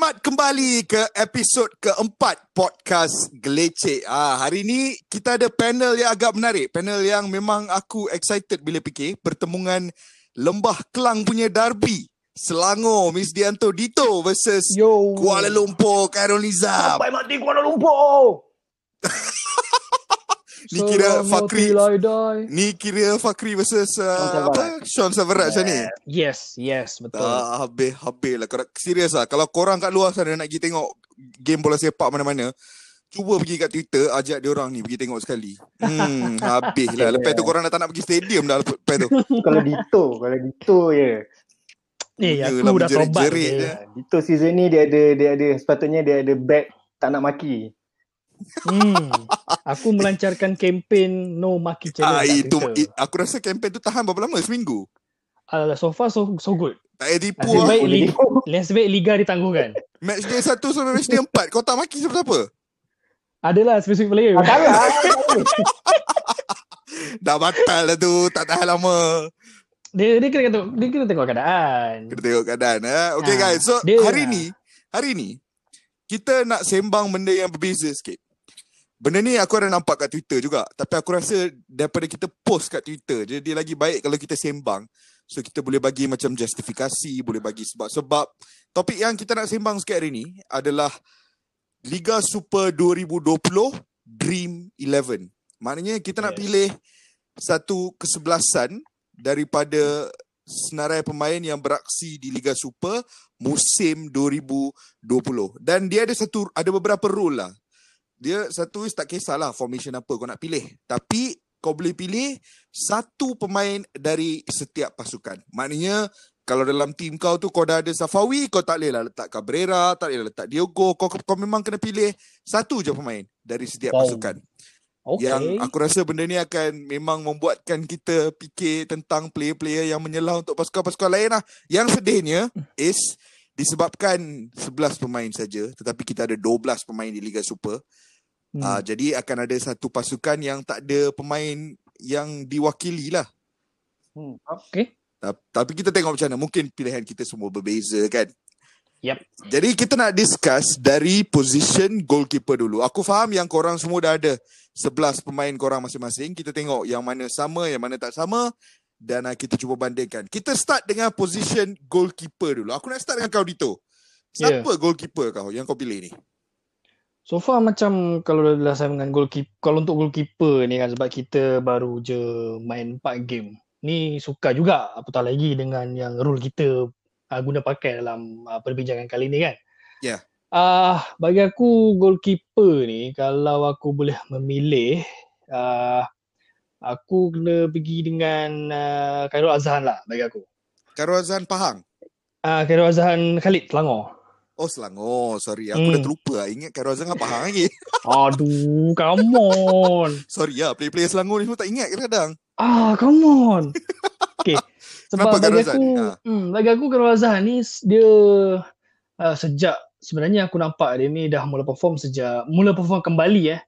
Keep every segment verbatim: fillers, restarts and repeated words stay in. Selamat kembali ke episod keempat podcast Gelecek. Ah, hari ini kita ada panel yang agak menarik. Panel yang memang aku excited bila fikir. Pertemuan Lembah Kelang punya derby. Selangor, Miss Dianto Dito versus Yo. Kuala Lumpur, Khairul Nizam. Sampai mati Kuala Lumpur. Ni kira Fakri Ni kira Fakri versus uh, apa? Sean Savarat macam yeah. ni. Yes, yes, betul. Ah, habis habis lah. Serius lah. Kalau korang kat luar sana nak pergi tengok game bola sepak mana-mana, cuba pergi kat Twitter, ajak dia orang ni pergi tengok sekali. Hmm, habis lah. Lepas tu korang dah tak nak pergi stadium dah lepas tu. Kalau Dito, kalau Dito je. Eh, aku dah tobat. Dito season ni dia ada dia ada sepatutnya dia ada bet tak nak maki. Hmm. Aku melancarkan kempen No Maki Challenge. Ah, itu it, aku rasa kempen tu tahan berapa lama? Seminggu. Alah, so far so, so good. Tak payah tipu lah. Let's back liga ditangguhkan. Match day satu sampai match day empat. Kau tak maki siapa-siapa? Adalah spesifik player. Dah batal lah tu. Tak tahan lama. Dia, dia, kena, tengok, dia kena tengok keadaan. Kena tengok keadaan. Eh? Okay ha, guys. So dia, hari ni Hari ni kita nak sembang benda yang berbeza sikit. Benda ni aku ada nampak kat Twitter juga. Tapi aku rasa daripada kita post kat Twitter, jadi lagi baik kalau kita sembang. So kita boleh bagi macam justifikasi, boleh bagi sebab-sebab. Topik yang kita nak sembang sikit hari ni adalah Liga Super dua ribu dua puluh Dream Eleven. Maknanya kita nak pilih satu kesebelasan daripada senarai pemain yang beraksi di Liga Super musim dua ribu dua puluh. Dan dia ada satu, ada beberapa rule lah. Dia satu tak kisahlah formation apa kau nak pilih. Tapi kau boleh pilih satu pemain dari setiap pasukan. Maknanya kalau dalam tim kau tu kau dah ada Safawi, kau tak bolehlah letak Cabrera, tak bolehlah letak Diogo. Kau, kau memang kena pilih satu je pemain dari setiap wow. pasukan. Okay. Yang aku rasa benda ni akan memang membuatkan kita fikir tentang player-player yang menyelah untuk pasukan-pasukan lain lah. Yang sedihnya is disebabkan sebelas pemain saja, tetapi kita ada dua belas pemain di Liga Super. Hmm. Uh, jadi akan ada satu pasukan yang tak ada pemain yang diwakili lah. Hmm. Okay. Uh, tapi kita tengok macam mana. Mungkin pilihan kita semua berbeza kan. Yep. Jadi kita nak discuss dari position goalkeeper dulu. Aku faham yang korang semua dah ada sebelas pemain korang masing-masing. Kita tengok yang mana sama, yang mana tak sama. Dan uh, kita cuba bandingkan. Kita start dengan position goalkeeper dulu. Aku nak start dengan kau Dito. Siapa yeah. goalkeeper kau yang kau pilih ni? So far macam kalau dah saya dengan goalkeeper, kalau untuk goalkeeper ni kan sebab kita baru je main empat game. Ni suka juga apatah lagi dengan yang rule kita uh, guna pakai dalam uh, perbincangan kali ni kan. Ya. Yeah. Uh, bagi aku goalkeeper ni kalau aku boleh memilih uh, aku kena pergi dengan uh, Khairul Azhan lah bagi aku. Khairul Azhan Pahang? Uh, Khairul Azhan Khalid Selangor. Oh Selangor, sorry. Aku hmm. dah terlupa lah. Ingat Khairul Azhan Pahang lagi. Aduh, come on. Sorry lah, player-player Selangor ni semua tak ingat kadang-kadang. Ah, come on. Okay. Sebab kenapa bagi aku, ha. hmm, bagi aku Khairul Azhan ni dia uh, sejak, sebenarnya aku nampak dia ni dah mula perform sejak, mula perform kembali eh.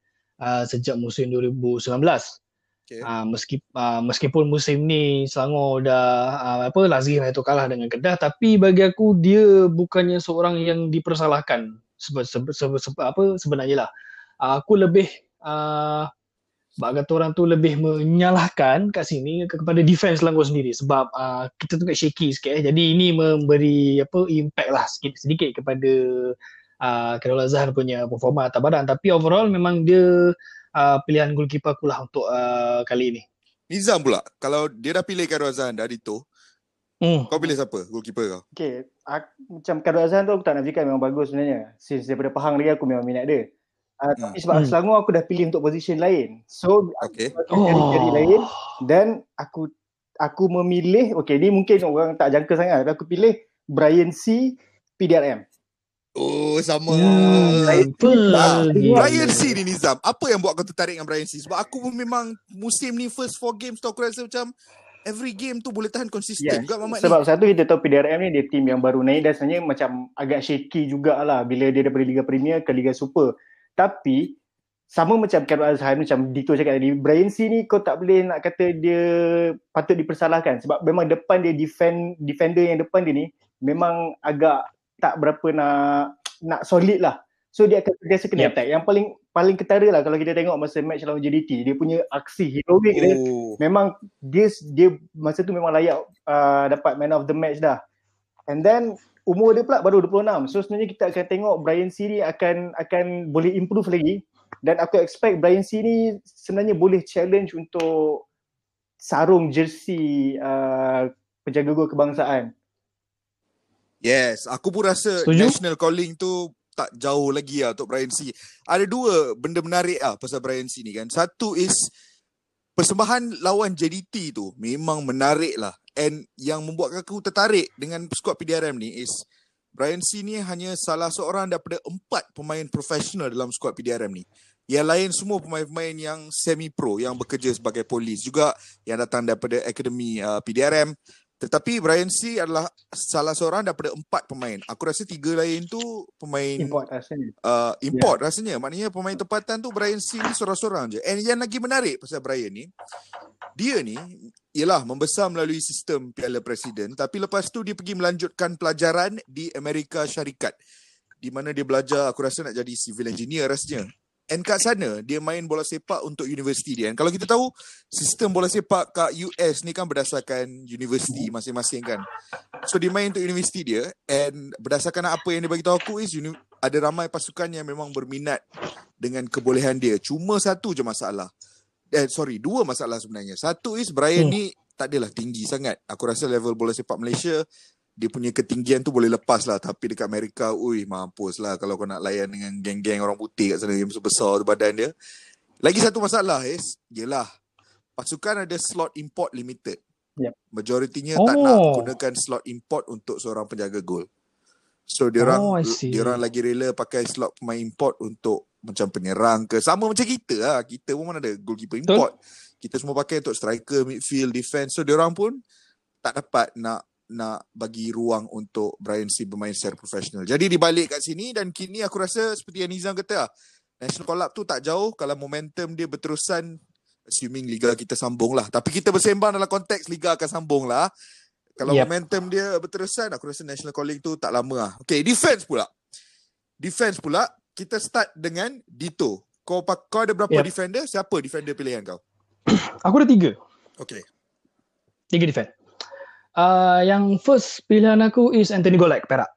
Uh, sejak musim dua ribu sembilan belas. Okay. Uh, meskip, uh, meskipun musim ni Selangor dah uh, apa lazim itu kalah dengan Kedah, tapi bagi aku dia bukannya seorang yang dipersalahkan sebab se- se- se- apa sebenarnya lah. Uh, aku lebih uh, bagi kata orang tu lebih menyalahkan kat sini kepada defense Selangor sendiri sebab uh, kita tu kat shaky sikit eh. Jadi ini memberi apa impact lah sikit sedikit kepada uh, Khairul Azhan punya performa atas badan, tapi overall memang dia Uh, pilihan goalkeeper akulah untuk uh, kali ini. Nizam pula, kalau dia dah pilih Khairul Azhan dari tu, mm. kau pilih siapa goalkeeper kau? Okay, aku, macam Khairul Azhan tu aku tak nafikan memang bagus sebenarnya. Since daripada Pahang lagi aku memang minat dia. Uh, tapi mm. sebab mm. Selangor aku dah pilih untuk position lain. So, okay. aku pilih oh. dari lain dan aku aku memilih, okay ni mungkin orang tak jangka sangat, aku pilih Brian C, P D R M. Oh sama yeah, nah, Brian C ni Nizam, apa yang buat kau tertarik dengan Brian C? Sebab aku pun memang musim ni first four games tu aku rasa macam every game tu boleh tahan konsisten yes. juga Mamat ni. Sebab satu kita tahu P D R M ni dia tim yang baru naik dan sebenarnya macam agak shaky jugalah bila dia daripada Liga Premier ke Liga Super. Tapi sama macam Khairul Azhan, macam Dito cakap tadi, Brian C ni kau tak boleh nak kata dia patut dipersalahkan sebab memang depan dia defend, defender yang depan dia ni memang agak tak berapa nak nak solid lah. So dia akan biasa kena yep. attack. Yang paling paling ketara lah kalau kita tengok masa match lawan J D T, dia punya aksi heroik dia memang dia dia masa tu memang layak uh, dapat man of the match dah. And then umur dia pula baru dua puluh enam. So sebenarnya kita akan tengok Brian C ni akan akan boleh improve lagi, dan aku expect Brian C ni sebenarnya boleh challenge untuk sarung jersey uh, penjaga gol kebangsaan. Yes, aku pun rasa Setuju? National calling tu tak jauh lagi lah untuk Brian C. Ada dua benda menarik lah pasal Brian C ni kan. Satu is persembahan lawan J D T tu memang menarik lah. And yang membuatkan aku tertarik dengan skuad P D R M ni is Brian C ni hanya salah seorang daripada empat pemain profesional dalam skuad P D R M ni. Yang lain semua pemain-pemain yang semi-pro, yang bekerja sebagai polis juga, yang datang daripada akademi uh, P D R M. Tetapi Brian C adalah salah seorang daripada empat pemain. Aku rasa tiga lain tu pemain import rasanya. Uh, import yeah. rasanya. Maknanya pemain tempatan tu Brian C ni seorang-seorang je. And yang lagi menarik pasal Brian ni, dia ni ialah membesar melalui sistem Piala Presiden. Tapi lepas tu dia pergi melanjutkan pelajaran di Amerika Syarikat. Di mana dia belajar, aku rasa nak jadi civil engineer rasanya. And kat sana, dia main bola sepak untuk universiti dia. And kalau kita tahu, sistem bola sepak kat U S ni kan berdasarkan universiti masing-masing kan. So, dia main untuk universiti dia. And berdasarkan apa yang dia beritahu aku is, ada ramai pasukan yang memang berminat dengan kebolehan dia. Cuma satu je masalah. Eh, sorry, dua masalah sebenarnya. Satu is, Brian hmm. ni tak adalah tinggi sangat. Aku rasa level bola sepak Malaysia, dia punya ketinggian tu boleh lepas lah. Tapi dekat Amerika, ui mampus lah kalau kau nak layan dengan geng-geng orang putih kat sana yang besar tu badan dia. Lagi satu masalah is, yelah, pasukan ada slot import limited. Yep. Majoritinya oh. tak nak gunakan slot import untuk seorang penjaga gol. So, diorang, oh, diorang lagi rela pakai slot pemain import untuk macam penyerang ke. Sama macam kita lah. Kita pun mana ada goalkeeper import. Betul. Kita semua pakai untuk striker, midfield, defense. So, diorang pun tak dapat nak nak bagi ruang untuk Brian C bermain secara profesional. Jadi dibalik kat sini, dan kini aku rasa seperti yang Nizam kata lah, National Call Up tu tak jauh kalau momentum dia berterusan, assuming Liga kita sambung lah. Tapi kita bersembang dalam konteks Liga akan sambung lah. Kalau yep. momentum dia berterusan, aku rasa National Calling tu tak lama lah. Okay, defense pula. Defense pula, kita start dengan Dito. Kau, kau ada berapa yep. defender? Siapa defender pilihan kau? Aku ada tiga. Okay. Tiga defense. Uh, yang first pilihan aku is Anthony Golec, Perak.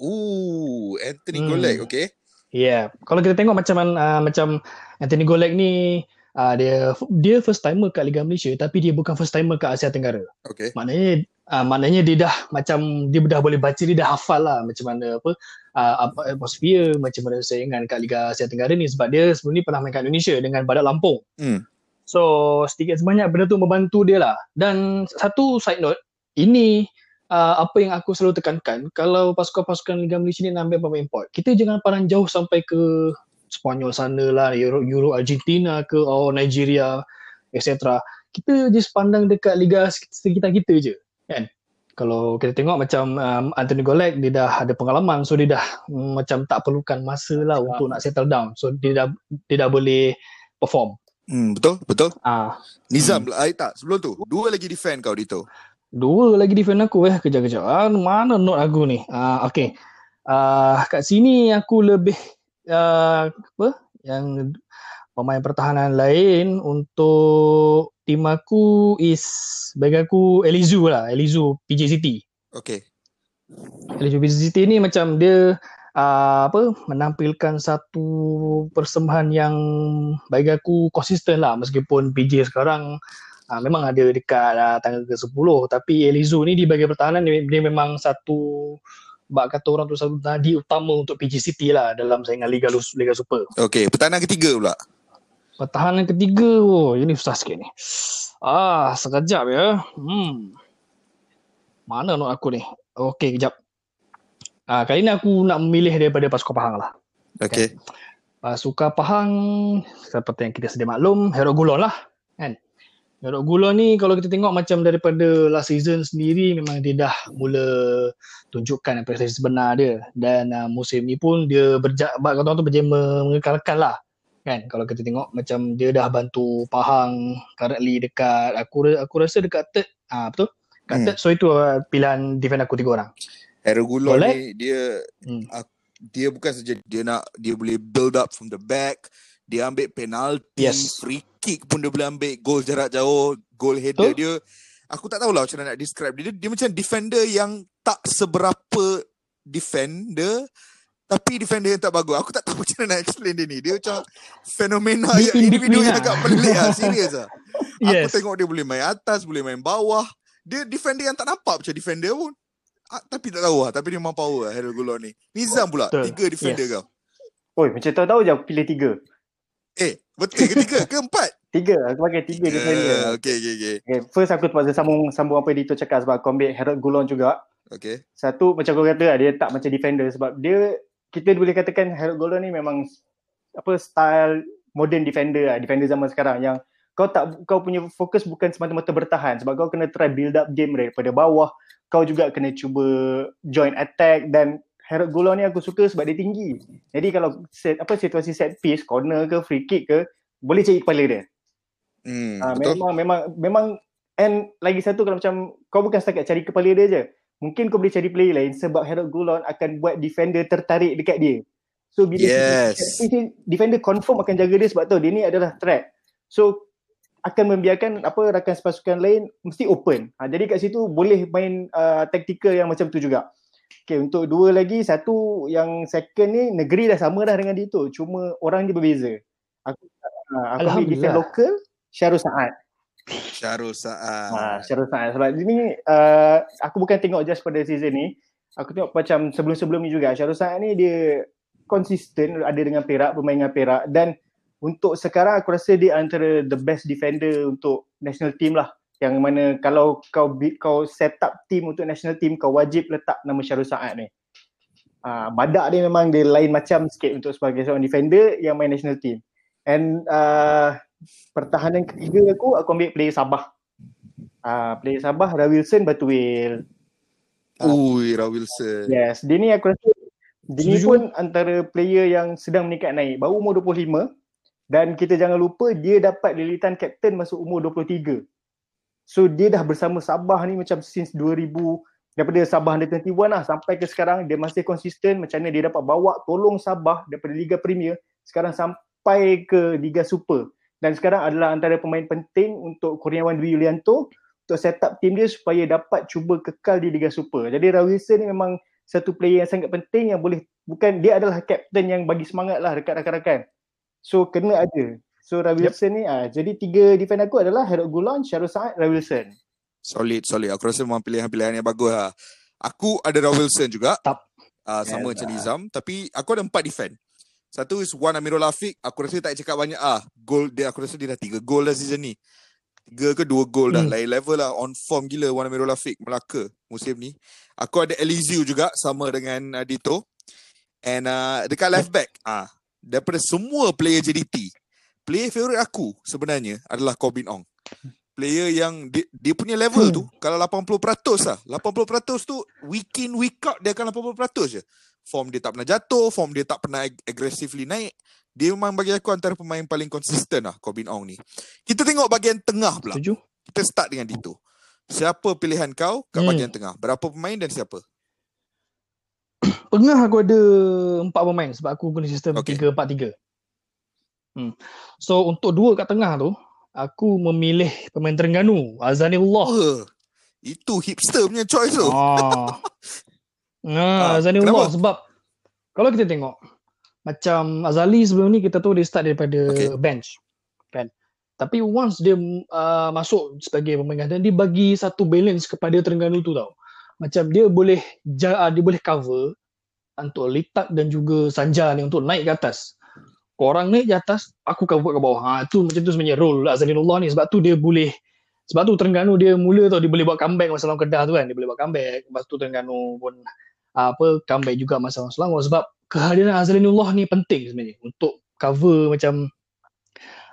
Ooh, Anthony hmm. Golec, okay. Yeah, kalau kita tengok macam uh, macam Anthony Golec ni uh, dia dia first timer kat Liga Malaysia, tapi dia bukan first timer kat Asia Tenggara. Okay. Maknanya uh, maknanya dia dah macam dia dah boleh baca, dia dah hafal lah macam mana apa uh, atmosphere, macam mana saingan kat Liga Asia Tenggara ni, sebab dia sebelum ni pernah main kat Indonesia dengan Badak Lampung. Hmm. So sedikit sebanyak benda tu membantu dia lah. Dan satu side note, ini uh, apa yang aku selalu tekankan, kalau pasukan-pasukan Liga Malaysia ni nak ambil pemain import, kita jangan pandang jauh sampai ke Spanyol sana lah, Euro, Euro Argentina ke, or Nigeria, et cetera. Kita just pandang dekat Liga sekitar kita je, kan? Kalau kita tengok macam um, Anthony Golec, dia dah ada pengalaman, so dia dah um, macam tak perlukan masa lah untuk nak settle down. So dia dah, dia dah boleh perform. Hmm, betul, betul. Ah, Nizam, hmm. I tak, sebelum tu, dua lagi defend kau, Dito. Dua lagi defend aku eh, kejap-kejap. Ah, mana note aku ni? Ah, okay. Ah, kat sini aku lebih ah, apa? Yang pemain pertahanan lain untuk tim aku is, bagi aku Elizeu lah. Elizeu P J City. Okay. Elizeu P J City ni macam dia ah, apa? Menampilkan satu persembahan yang bagi aku konsisten lah, meskipun P J sekarang Uh, memang ada dekat uh, tangga ke-sepuluh, tapi Elizeu ni di bahagian pertahanan dia, dia memang satu, bak kata orang tu, satu nadi utama untuk P J City lah dalam saingan Liga Liga Super. Okey, pertahanan ketiga pula. Pertahanan ketiga, oh ini susah sikit ni. Ah, sekejap ya. Hmm. Mana nak aku ni? Okey, kejap. Ah, kali ni aku nak memilih daripada pasukan Pahang lah. Okey. Okay. Pasukan Pahang seperti yang kita sedia maklum, Hero Gulon lah, kan? Hero Gulon ni kalau kita tengok macam daripada last season sendiri, memang dia dah mula tunjukkan prestasi sebenar dia, dan uh, musim ni pun dia berjaya, kata orang tu berjaya mengekalkan lah, kan? Kalau kita tengok macam dia dah bantu Pahang currently dekat, aku aku rasa dekat third, ah, betul? Dekat hmm. third, so itu uh, pilihan defend aku tiga orang. Hero Gulon ni dia hmm. aku, dia bukan saja dia nak, dia boleh build up from the back, dia ambil penalti, yes. free kick pun dia boleh ambil, gol jarak jauh, goal header huh? dia. Aku tak tahulah macam mana nak describe dia. dia dia macam defender yang tak seberapa defender, tapi defender yang tak bagus. Aku tak tahu macam mana nak explain dia ni. Dia macam fenomena yang individu yang agak pelik lah. Serius lah. Yes. Aku tengok dia boleh main atas, boleh main bawah. Dia defender yang tak nampak macam defender pun. Ah, tapi tak tahu lah. Tapi dia memang power lah Hero Gulon ni. Nizam pula, betul. Tiga defender yes. kau. Oi, macam tahu-tahu je aku pilih tiga. Eh, betul ke tiga ke empat? Tiga. Aku pakai tiga, tiga defender. Okay, okay, okay. okay. First aku terpaksa sambung, sambung apa Dito cakap sebab aku ambil Hero Gulon juga. Okay. Satu, macam kau kata lah, dia tak macam defender sebab dia, kita boleh katakan Khairul Gulon ni memang apa style modern defender lah, defender zaman sekarang yang kau tak, kau punya fokus bukan semata-mata bertahan sebab kau kena try build up game daripada bawah, kau juga kena cuba join attack. Dan Khairul Gulon ni aku suka sebab dia tinggi, jadi kalau set, apa situasi set piece, corner ke free kick ke, boleh cari kepala dia. hmm, ha, memang memang memang and lagi satu, kalau macam kau bukan setakat cari kepala dia je, mungkin kau boleh cari player lain sebab Khairul Gulon akan buat defender tertarik dekat dia. So bila yes. dia, defender confirm akan jaga dia sebab tahu dia ni adalah threat. So akan membiarkan apa rakan sepasukan lain mesti open. Ha, jadi kat situ boleh main uh, tactical yang macam tu juga. Okay, untuk dua lagi, satu yang second ni negeri dah sama dah dengan Dito, cuma orang dia berbeza. Aku uh, aku ambil defender local Shahrul Saad. Shahrul Saad. Ha, Shahrul Saad sebab ni uh, aku bukan tengok just pada season ni. Aku tengok macam sebelum-sebelum ni juga. Shahrul Saad ni dia konsisten ada dengan Perak, bermain dengan Perak, dan untuk sekarang aku rasa dia antara the best defender untuk national team lah. Yang mana kalau kau kau set up team untuk national team, kau wajib letak nama Shahrul Saad ni. Uh, badak dia memang dia lain macam sikit untuk sebagai seorang defender yang main national team. And uh, pertahanan ketiga aku, aku ambil player Sabah. Uh, player Sabah, Rawilson Batuil. Ui, Rawilson. Yes, dia ni aku rasa dia ni pun antara player yang sedang meningkat naik. Baru umur dua puluh lima dan kita jangan lupa dia dapat lilitan captain masuk umur dua puluh tiga. So dia dah bersama Sabah ni macam since dua ribu, daripada Sabah under twenty-one lah sampai ke sekarang dia masih konsisten macam mana dia dapat bawa tolong Sabah daripada Liga Premier sekarang sampai ke Liga Super. Dan sekarang adalah antara pemain penting untuk Kurniawan Dwi Yulianto untuk set up team dia supaya dapat cuba kekal di Liga Super. Jadi Rawilson ni memang satu player yang sangat penting yang boleh, bukan dia adalah captain yang bagi semangat lah dekat rakan-rakan. So kena ada. So Rawilson yep. ni ah, jadi tiga defend aku adalah Khairul Gulon, Shahrul Saad, Rawilson. Solid, solid. Aku rasa memang pilihan-pilihan yang bagus lah. Aku ada Rawilson juga. Uh, sama macam Nizam, tapi aku ada empat defend. Satu is Wan Amirul Afiq. Aku rasa tak cakap banyak ah. Gol dia, aku rasa dia dah tiga gol dah season ni. Tiga ke dua gol dah. Hmm. Lain level lah. On form gila Wan Amirul Afiq Melaka musim ni. Aku ada Elizeu juga sama dengan uh, Dito. And uh, dekat left back ah, uh, daripada semua player J D T, player favourite aku sebenarnya adalah Corbin Ong. Player yang dia, dia punya level hmm. tu kalau lapan puluh peratus lah. lapan puluh peratus tu week in week out dia akan lapan puluh peratus je. Form dia tak pernah jatuh, form dia tak pernah ag- aggressively naik. Dia memang bagi aku antara pemain paling konsisten lah, Corbin Ong ni. Kita tengok bahagian tengah pula. Tujuh. Kita start dengan Dito. Siapa pilihan kau kat hmm. bahagian tengah? Berapa pemain dan siapa? Tengah aku ada empat pemain sebab aku guna sistem tiga empat tiga. Okay. Hmm. So untuk dua kat tengah tu, aku memilih pemain Terengganu, Azaniullah. Oh, itu hipster punya choice tu. Ah. Nah, ha, Azaniullah sebab kalau kita tengok macam Azali sebelum ni kita tahu dia start daripada okay. bench kan, tapi once dia uh, masuk sebagai pemain dan dia bagi satu balance kepada Terengganu tu tau, macam dia boleh dia boleh cover untuk Litak dan juga Sanjar ni untuk naik ke atas. Korang naik ke atas, aku cover ke bawah. Ha, tu macam tu sebenarnya role Azaniullah ni. Sebab tu dia boleh, sebab tu Terengganu dia mula tau, dia boleh buat comeback masa lawan Kedah tu kan, dia boleh buat comeback. Lepas tu Terengganu pun apa comeback juga masa lawan Selangor sebab kehadiran Azaniullah ni penting sebenarnya untuk cover macam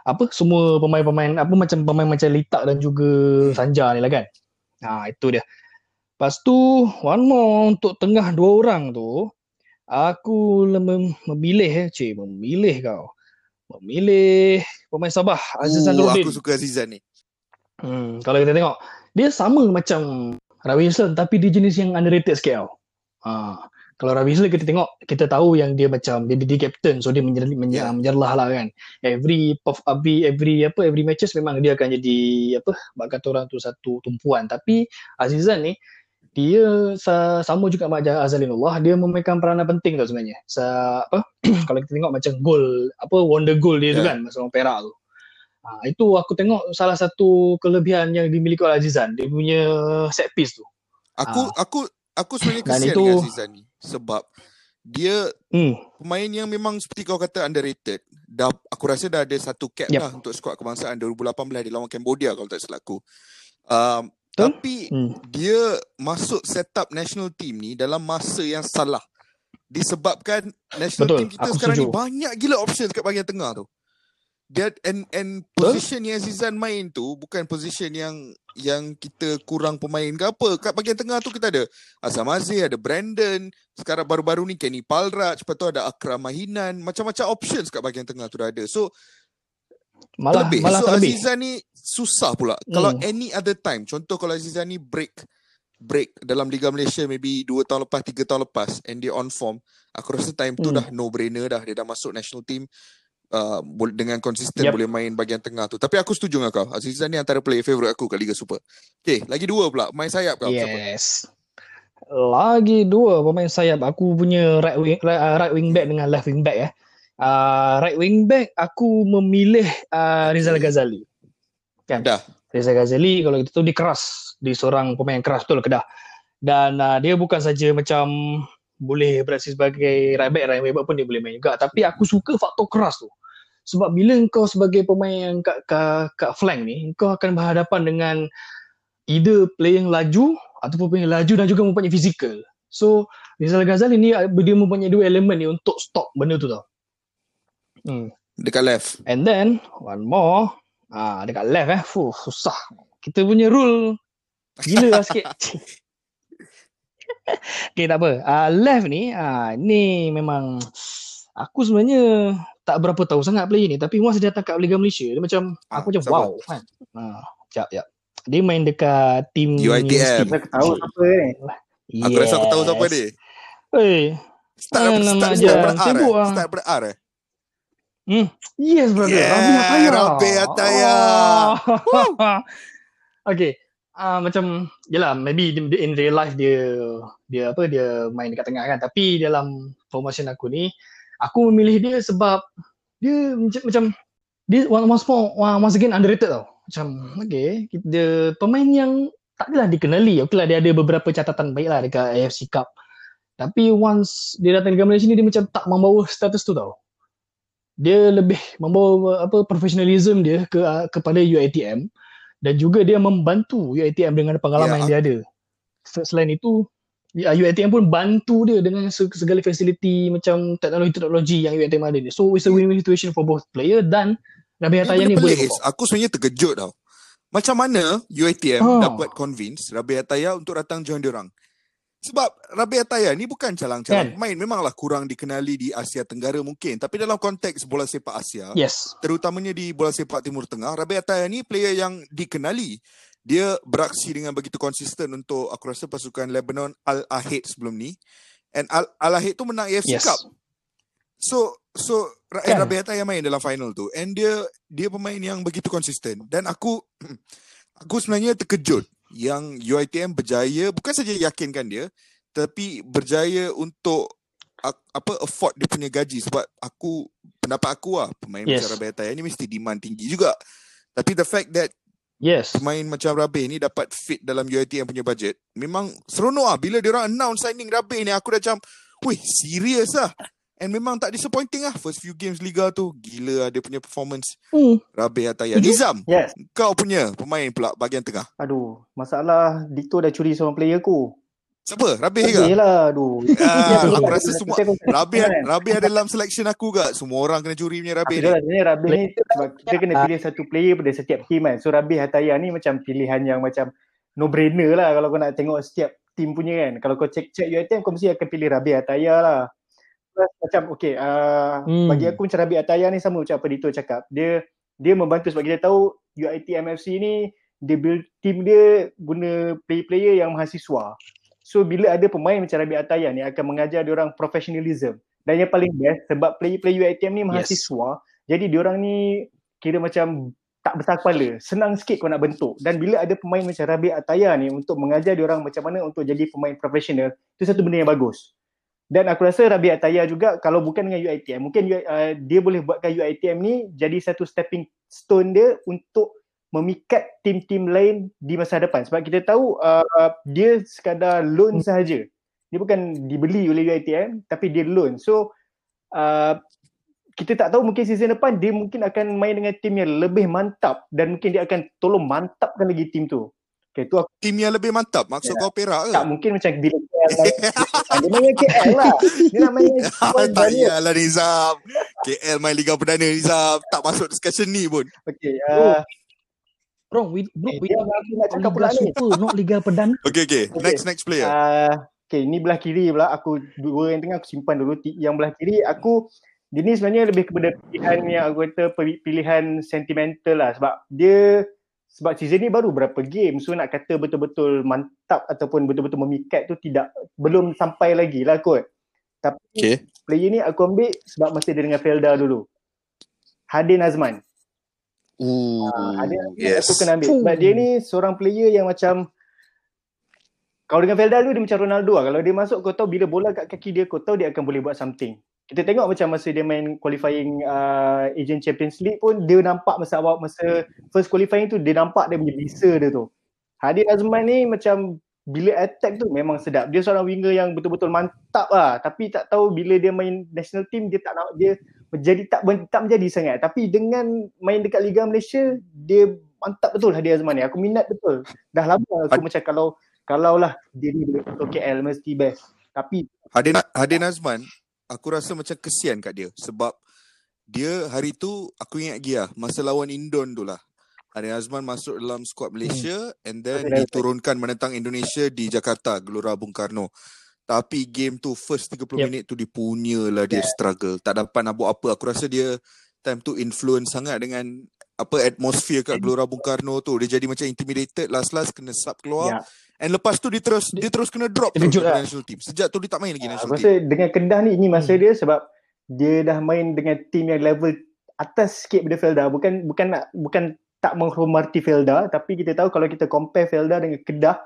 apa semua pemain-pemain apa macam pemain macam Litak dan juga Sanjar ni lah kan. Ha, itu dia. Lepas tu one more untuk tengah dua orang tu aku mem- memilih eh cik memilih kau. Memilih pemain Sabah Azizan Rubi. Aku suka Azizan ni. Hmm, kalau kita tengok dia sama macam Rawilson tapi dia jenis yang underrated sikit tau. Ha, Kalau Rawilson kita tengok, kita tahu yang dia macam dia jadi captain, so dia menjer, menjer, yeah. menjerlah lah kan. Every puff abi, every apa, every matches memang dia akan jadi apa, bak kata orang tu satu tumpuan. Tapi Azizan ni dia sama juga macam Azaniullah, dia memainkan peranan penting tau sebenarnya. Sa, apa kalau kita tengok macam gol apa wonder goal dia yeah. tu kan masa orang Perak tu. Ha, itu aku tengok salah satu kelebihan yang dimiliki oleh Azizan, dia punya set piece tu. Aku ha. aku aku sebenarnya kesian itu, dengan Azizan ni sebab dia hmm. pemain yang memang seperti kau kata underrated. Dah aku rasa dah ada satu cap yep. lah untuk skuad kebangsaan dua ribu lapan belas dia lawan Cambodia kalau tak salah aku. Um, tapi hmm. dia masuk setup national team ni dalam masa yang salah. Disebabkan national Betul. team kita aku sekarang setuju. ni banyak gila option dekat bahagian tengah tu. That and and position huh? yang Azizan main tu bukan position yang yang kita kurang pemain ke apa. Kat bahagian tengah tu kita ada Azam Aziz, ada Brendan, sekarang baru-baru ni Kenny Palraj, lepas tu ada Akram Mahinan, macam-macam options kat bahagian tengah tu dah ada. So malah terlebih. malah so, Azizan ni susah pula. Hmm. Kalau any other time, contoh kalau Azizan ni break break dalam Liga Malaysia maybe dua tahun lepas, tiga tahun lepas and dia on form, aku rasa time tu hmm. dah no brainer dah, dia dah masuk national team. Uh, dengan konsisten yep. boleh main bahagian tengah tu. Tapi aku setuju dengan kau, Azizan ni antara player favourite aku kat Liga Super. Okay, lagi dua pula pemain sayap kau. Yes, siapa? Lagi dua pemain sayap. Aku punya right wing, right, right wing back dengan left wing back eh. uh, Right wing back aku memilih uh, Rizal Ghazali kan? Dah Rizal Ghazali kalau kita tahu dia keras, dia seorang pemain keras betul Kedah. Dan uh, dia bukan saja macam boleh beraksi sebagai right back, right wing back pun dia boleh main juga. Tapi aku suka faktor keras tu. Sebab bila kau sebagai pemain yang kat, kat, kat flank ni, kau akan berhadapan dengan either player yang laju ataupun player yang laju dan juga mempunyai fizikal. So, Rizal Ghazali ni dia mempunyai dua elemen ni untuk stop benda tu tau. Hmm. Dekat left. And then, one more. Ah, dekat left eh. Fuh, susah. Kita punya rule gila lah sikit. Okay, tak apa. Uh, left ni, uh, ni memang aku sebenarnya tak berapa tahu sangat player ni, tapi once dia datang kat Liga Malaysia dia macam ha, aku macam sama. wow kan. Ha, jap jap. Dia main dekat tim U I T M. Aku tahu siapa ni. Yes. Aku rasa aku tahu siapa dia. Oi. Start ah, start berapa? Start berapa R? Eh? Hmm. Yes brother. Yeah, Rabih Ataya. Rabih Ataya. Oh. Okay. Uh, macam yalah maybe in real life dia dia apa dia main dekat tengah kan, tapi dalam formation aku ni aku memilih dia sebab dia macam dia once more once again underrated tau. Macam okay, dia pemain yang taklah dikenali. Okeylah dia ada beberapa catatan baiklah dekat A F C Cup. Tapi once dia datang ke Malaysia ni dia macam tak membawa status tu tau. Dia lebih membawa apa professionalism dia ke kepada U I T M dan juga dia membantu U I T M dengan pengalaman yeah. yang dia ada. Selain itu U I T M pun bantu dia dengan segala fasiliti macam teknologi-teknologi yang U I T M ada ni. So it's a win-win situation for both player dan Rabih Ataya ni boleh. Aku sebenarnya terkejut tau. Macam mana U I T M oh. dapat convince Rabih Ataya untuk datang join diorang. Sebab Rabih Ataya ni bukan calang-calang kan. Main memanglah kurang dikenali di Asia Tenggara mungkin. Tapi dalam konteks bola sepak Asia, yes. terutamanya di bola sepak Timur Tengah, Rabih Ataya ni player yang dikenali. Dia beraksi dengan begitu konsisten untuk aku rasa pasukan Lebanon Al-Ahid sebelum ni. And Al-Ahid tu menang A F C yes. Cup. So so eh, yeah. Rabih Ataya main dalam final tu. And dia dia pemain yang begitu konsisten. Dan aku aku sebenarnya terkejut yang U I T M berjaya bukan saja yakinkan dia, tapi berjaya untuk apa afford dia punya gaji. Sebab aku pendapat aku lah pemain yes. macam Rabih Ataya ni mesti demand tinggi juga. Tapi the fact that yes. pemain macam Rabih ni dapat fit dalam U I T M punya budget, memang seronok lah. Bila diorang announce signing Rabih ni, aku dah macam weh serius lah. And memang tak disappointing lah. First few games Liga tu gila lah dia punya performance. hmm. Rabih Ataya. Nizam, yes. kau punya pemain pula bahagian tengah. Aduh, masalah Dito dah curi seorang player aku. Siapa? Rabih ke? Rabih lah, aduh. ah, Aku rasa semua Rabih, Rabih ada dalam selection aku ke. Semua orang kena curi punya Rabih ni. Rabih ni kita kena pilih satu player pada setiap team kan. So Rabih Ataya ni macam pilihan yang macam no brainer lah kalau kau nak tengok setiap team punya kan. Kalau kau check-check U I T M kau mesti akan pilih Rabih Ataya lah. Macam okay, uh, hmm. bagi aku macam Rabih Ataya ni sama macam apa Dito cakap. Dia dia membantu sebab kita tahu U I T M F C ni dia build team dia guna player-player yang mahasiswa. So bila ada pemain macam Rabih Ataya ni akan mengajar diorang professionalism. Dan yang paling best sebab player-player U I T M ni mahasiswa, yes. Jadi diorang ni kira macam tak besar kepala, senang sikit kau nak bentuk. Dan bila ada pemain macam Rabih Ataya ni untuk mengajar diorang macam mana untuk jadi pemain profesional, itu satu benda yang bagus. Dan aku rasa Rabih Ataya juga kalau bukan dengan U I T M, mungkin uh, dia boleh buatkan U I T M ni jadi satu stepping stone dia untuk memikat tim-tim lain di masa depan. Sebab kita tahu uh, dia sekadar loan sahaja. Dia bukan dibeli oleh U I T M tapi dia loan. So uh, kita tak tahu mungkin season depan dia mungkin akan main dengan tim yang lebih mantap dan mungkin dia akan tolong mantapkan lagi tim tu. Okay, tu aku... Tim yang lebih mantap? Maksud ya, kau Perak ke? Tak, mungkin macam bila K L main. Dia main K L lah. Dia nak main tak iyalah Nizam. K L main Liga Perdana Nizam. Tak masuk discussion ni pun. Okay. Uh, bro, we, bro, we dia nak cakap pula ni. Super, not Liga Perdana. Okay, okay. Next, okay. next player. Uh, okay, ni belah kiri pula. Aku dua yang tengah aku simpan dulu. Yang belah kiri aku, dia ni sebenarnya lebih kepada pilihan yang aku kata pilihan sentimental lah. Sebab dia... Sebab season ni baru berapa game. So nak kata betul-betul mantap ataupun betul-betul memikat tu tidak, belum sampai lagi lah kot. Tapi okay, player ni aku ambil sebab masa dia dengan Felda dulu. Hadin Azman. Ooh, ha, Hadin Azman yes. aku kena ambil. Sebab dia ni seorang player yang macam, kalau dengan Felda dulu dia macam Ronaldo lah. Kalau dia masuk kau tahu bila bola kat kaki dia kau tahu dia akan boleh buat something. Kita tengok macam masa dia main qualifying uh, Asian Champions League pun dia nampak masa awal, masa first qualifying tu dia nampak dia punya bisa dia tu. Hadin Azman ni macam bila attack tu memang sedap. Dia seorang winger yang betul-betul mantap lah. Tapi tak tahu bila dia main national team dia tak nak, dia menjadi tak, tak menjadi sangat. Tapi dengan main dekat Liga Malaysia dia mantap betul Hadin Azman ni. Aku minat betul. Dah lama aku Ad- macam kalau kalau lah dia ni boleh betul K L mesti best. Tapi Hadin Hadin Azman aku rasa macam kesian kat dia sebab dia hari tu aku ingat lagi lah masa lawan Indon tu lah Hadin Azman masuk dalam skuad Malaysia hmm. and then okay, diturunkan menentang Indonesia di Jakarta Gelora Bung Karno. Tapi game tu first tiga puluh yep. minit tu dipunya lah dia yeah. struggle, tak dapat nak buat apa. Aku rasa dia time tu influence sangat dengan apa atmosphere kat Gelora Bung Karno tu, dia jadi macam intimidated, last-last kena sub keluar yeah. And lepas tu dia terus dia terus kena drop tu lah. National team. Sejak tu dia tak main lagi national uh, team. Masa dengan Kedah ni ini masa hmm. dia sebab dia dah main dengan team yang level atas sikit daripada Felda. Bukan bukan nak bukan tak menghormati Felda, tapi kita tahu kalau kita compare Felda dengan Kedah,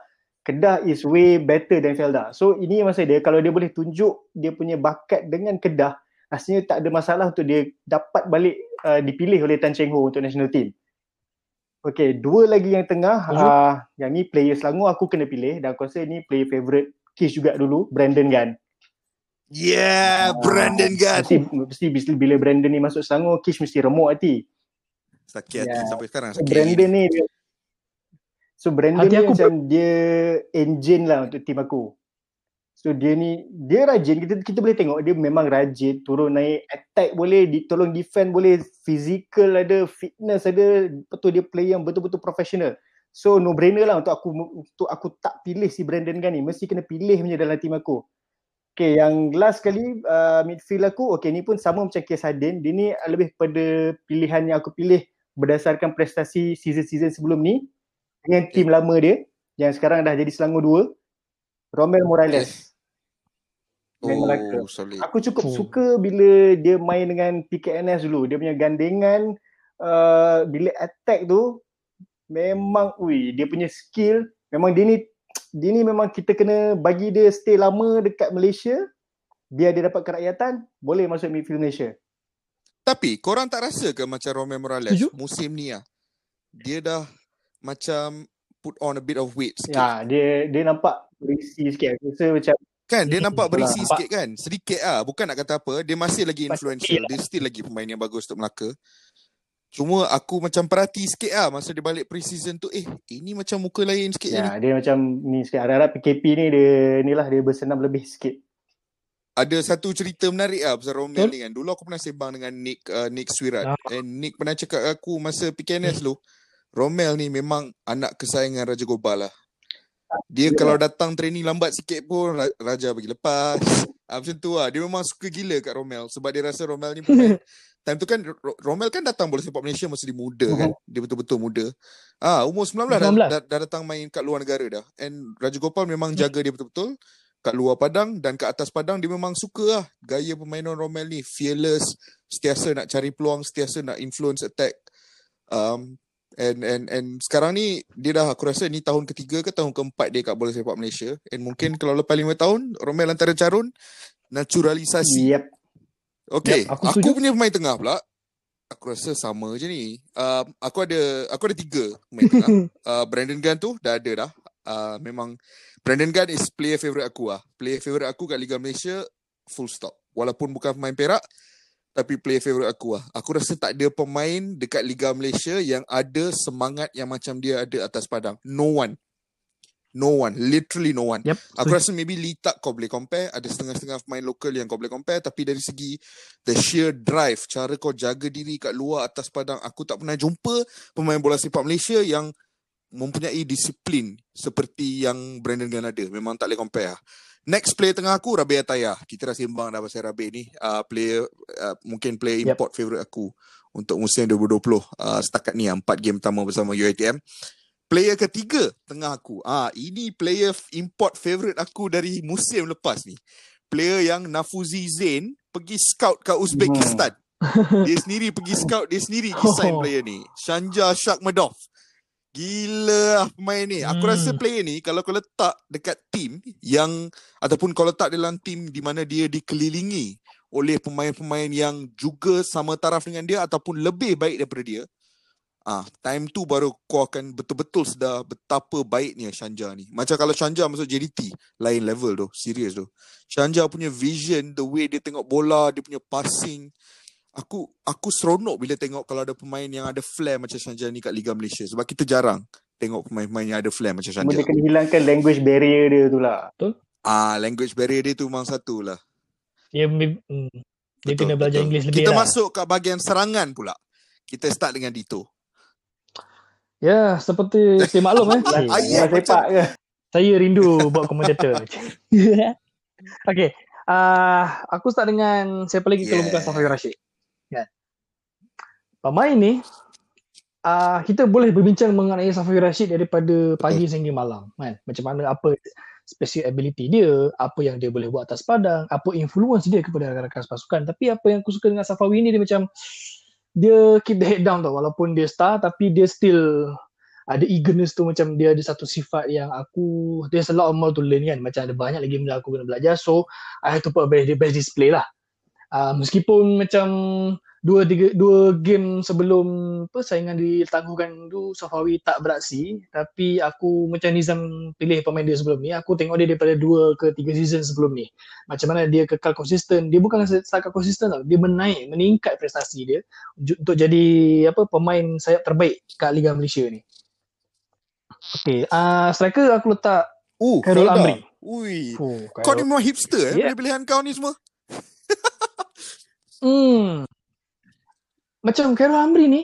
Kedah is way better than Felda. So ini masa dia kalau dia boleh tunjuk dia punya bakat dengan Kedah, rasanya tak ada masalah untuk dia dapat balik uh, dipilih oleh Tan Cheng Ho untuk national team. Okay, dua lagi yang tengah uh-huh. uh, yang ni player Selangor aku kena pilih dan aku rasa ni player favourite Kish juga dulu, Brendan Gan. Yeah, uh, Brendan Gan. Mesti, mesti, mesti bila Brendan ni masuk Selangor, Kish mesti remuk hati. Sakit yeah. hati sampai sekarang. Sakit Brendan ni dia, so Brendan hati ni macam ber- dia engine lah untuk tim aku. So dia ni, dia rajin, kita kita boleh tengok dia memang rajin, turun naik, attack boleh, tolong defend boleh, physical ada, fitness ada, betul dia player yang betul-betul professional. So no brainer lah untuk aku untuk aku tak pilih si Brendan Gan ni, mesti kena pilih punya dalam tim aku. Okay, yang last kali uh, midfield aku, okay ni pun sama macam kes Hadin, dia ni lebih pada pilihan yang aku pilih berdasarkan prestasi season-season sebelum ni dengan tim lama dia yang sekarang dah jadi Selangor dua, Romel Morales. Oh, aku cukup hmm. suka bila dia main dengan P K N S dulu. Dia punya gandengan uh, bila attack tu memang ui, dia punya skill memang dia ni dia ni memang kita kena bagi dia stay lama dekat Malaysia biar dia dapat kerakyatan boleh masuk midfield Malaysia. Tapi korang tak rasa ke macam Romel Morales Juh? musim ni ah dia dah macam put on a bit of weight sikit. Ya, dia dia nampak berisi sikit. Aku rasa macam kan dia nampak berisi nampak. sikit kan, sedikit lah, bukan nak kata apa, dia masih lagi influential, dia still lagi pemain yang bagus untuk Melaka. Cuma aku macam perhati sikit lah masa dia balik pre-season tu, eh ini macam muka lain sikit ya, ni. Dia macam ni sikit, harap-harap P K P ni dia ni lah dia bersenam lebih sikit. Ada satu cerita menarik lah pasal Romel ni kan, dulu aku pernah sembang dengan Nick uh, Nick Swirat, ah. and Nick pernah cakap aku masa P K N S dulu, Romel ni memang anak kesayangan Raja Gobal lah. Dia kalau datang training lambat sikit pun Raja bagi lepas. Ah, macam tu lah. Dia memang suka gila kat Romel sebab dia rasa Romel ni pemain time tu kan Romel kan datang bola sepak Malaysia masa dia muda uh-huh. kan. Dia betul-betul muda. Ah, umur sembilan belas, sembilan belas. Dah, dah, dah datang main kat luar negara dah. And Raju Gopal memang jaga dia betul-betul kat luar padang dan kat atas padang. Dia memang suka lah gaya permainan Romel ni, fearless, sentiasa nak cari peluang, sentiasa nak influence attack. Um, and and and sekarang ni dia dah, aku rasa ni tahun ketiga ke tahun keempat dia kat bola sepak Malaysia. And mungkin kalau lepas lima tahun Romel antara carun naturalisasi. Yep. Okay, yep, aku, aku punya pemain tengah pula. Aku rasa sama je ni. Um, aku ada aku ada tiga pemain tengah. Uh, Brendan Gan tu dah ada dah. Uh, memang Brendan Gan is player favourite aku lah. Player favourite aku kat Liga Malaysia full stop. Walaupun bukan pemain Perak tapi player favourite aku lah. Aku rasa tak ada pemain dekat Liga Malaysia yang ada semangat yang macam dia ada atas padang. No one. No one, literally no one. Yep. Aku rasa maybe Litak kau boleh compare, ada setengah-setengah pemain lokal yang kau boleh compare, tapi dari segi the sheer drive, cara kau jaga diri kat luar atas padang, aku tak pernah jumpa pemain bola sepak Malaysia yang mempunyai disiplin seperti yang Brendan Gan ada. Memang tak boleh compare lah. Next player tengah aku Rabih Ataya. Kita dah sembang dah pasal Rabih ni, uh, player uh, mungkin player import yep. favourite aku untuk musim dua ribu dua puluh uh, setakat ni empat game pertama bersama U I T M. Player ketiga tengah aku. Ah, ini player import favourite aku dari musim lepas ni. Player yang Nafuzi Zain pergi scout kat Uzbekistan. Dia sendiri pergi scout, dia sendiri pergi sign player ni. Sanjar Shakhmedov. Gila lah pemain ni. Aku hmm. rasa player ni kalau kau letak dekat team yang ataupun kau letak dalam team di mana dia dikelilingi oleh pemain-pemain yang juga sama taraf dengan dia ataupun lebih baik daripada dia. Ah, time tu baru kau akan betul-betul sedar betapa baiknya Sanjar ni. Macam kalau Sanjar masuk J D T, lain level tu, serius tu. Sanjar punya vision, the way dia tengok bola, dia punya passing. Aku aku seronok bila tengok kalau ada pemain yang ada flair macam Sanjar ni kat Liga Malaysia. Sebab kita jarang tengok pemain-pemain yang ada flair macam Sanjar. Mereka kena hilangkan language barrier dia tu lah. Betul? Ah, language barrier dia tu memang satu lah. Dia, mm, dia kena belajar Inggeris lebih kita lah. Kita masuk kat bahagian serangan pula. Kita start dengan Dito. Ya, seperti saya maklum eh. Saya sepak ke. Saya rindu buat komentator. Okey, uh, aku start dengan siapa lagi yeah. kalau bukan Safawi Rasid. Kan. Pemain ni uh, kita boleh berbincang mengenai Safawi Rasid daripada pagi sehingga malam, kan. Macam mana apa special ability dia, apa yang dia boleh buat atas padang, apa influence dia kepada rakan-rakan pasukan. Tapi apa yang aku suka dengan Safawi ni dia macam dia keep the head down tau, walaupun dia star tapi dia still ada eagerness tu, macam dia ada satu sifat yang aku, there's a lot more to learn kan, macam ada banyak lagi benda aku kena belajar, so I have to put the best display lah. Uh, meskipun macam dua, tiga, dua game sebelum apa, saingan ditangguhkan tu Safawi tak beraksi, tapi aku macam Nizam pilih pemain dia sebelum ni, aku tengok dia daripada dua ke tiga season sebelum ni, macam mana dia kekal konsisten. Dia bukan setakat konsisten tau, dia menaik, meningkat prestasi dia untuk jadi apa pemain sayap terbaik kat Liga Malaysia ni. Okay, uh, striker aku letak uh, Khairul Amri. Ui, oh, kau ni memang hipster yeah. eh, pilihan kau ni semua. Hmm. Macam Khairul Amri ni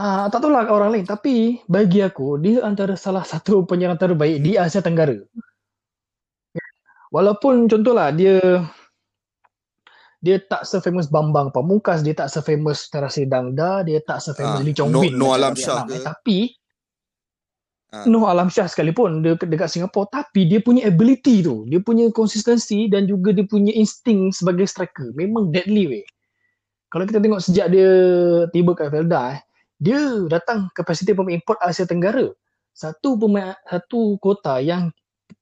uh, tak tahu lah orang lain, tapi bagi aku dia antara salah satu penyerang terbaik di Asia Tenggara. Walaupun contohlah dia dia tak se-famous Bambang Pamungkas, dia tak se-famous Terasi Dangda, dia tak se-famous uh, Lee Chong Win, no, no Alam Shah ke? Tapi uh. no Alam Shah sekalipun de- dekat Singapura, tapi dia punya ability tu, dia punya konsistensi dan juga dia punya insting sebagai striker memang deadly weh. Kalau kita tengok sejak dia tiba kat Felda, eh, dia datang kapasiti pemain import Asia Tenggara. Satu pemain, satu kota yang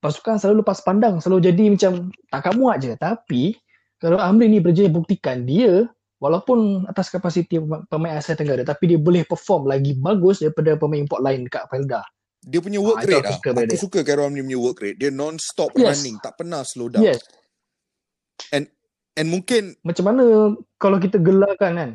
pasukan selalu lepas pandang, selalu jadi macam tak muat je. Tapi kalau Amri ni berjaya buktikan dia, walaupun atas kapasiti pemain Asia Tenggara, tapi dia boleh perform lagi bagus daripada pemain import lain kat Felda. Dia punya work ha, rate lah. Aku suka, aku suka Khairul Amri punya work rate. Dia non-stop yes. running, tak pernah slow down. Yes. And And mungkin macam mana kalau kita gelarkan kan,